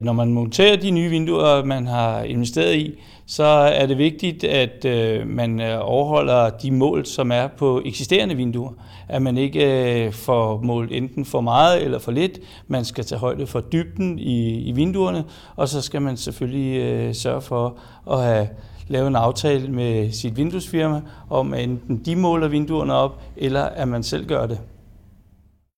Når man monterer de nye vinduer, man har investeret i, så er det vigtigt, at man overholder de mål, som er på eksisterende vinduer. At man ikke får målt enten for meget eller for lidt. Man skal tage højde for dybden i vinduerne, og så skal man selvfølgelig sørge for at have lavet en aftale med sit vinduesfirma om, at enten de måler vinduerne op, eller at man selv gør det.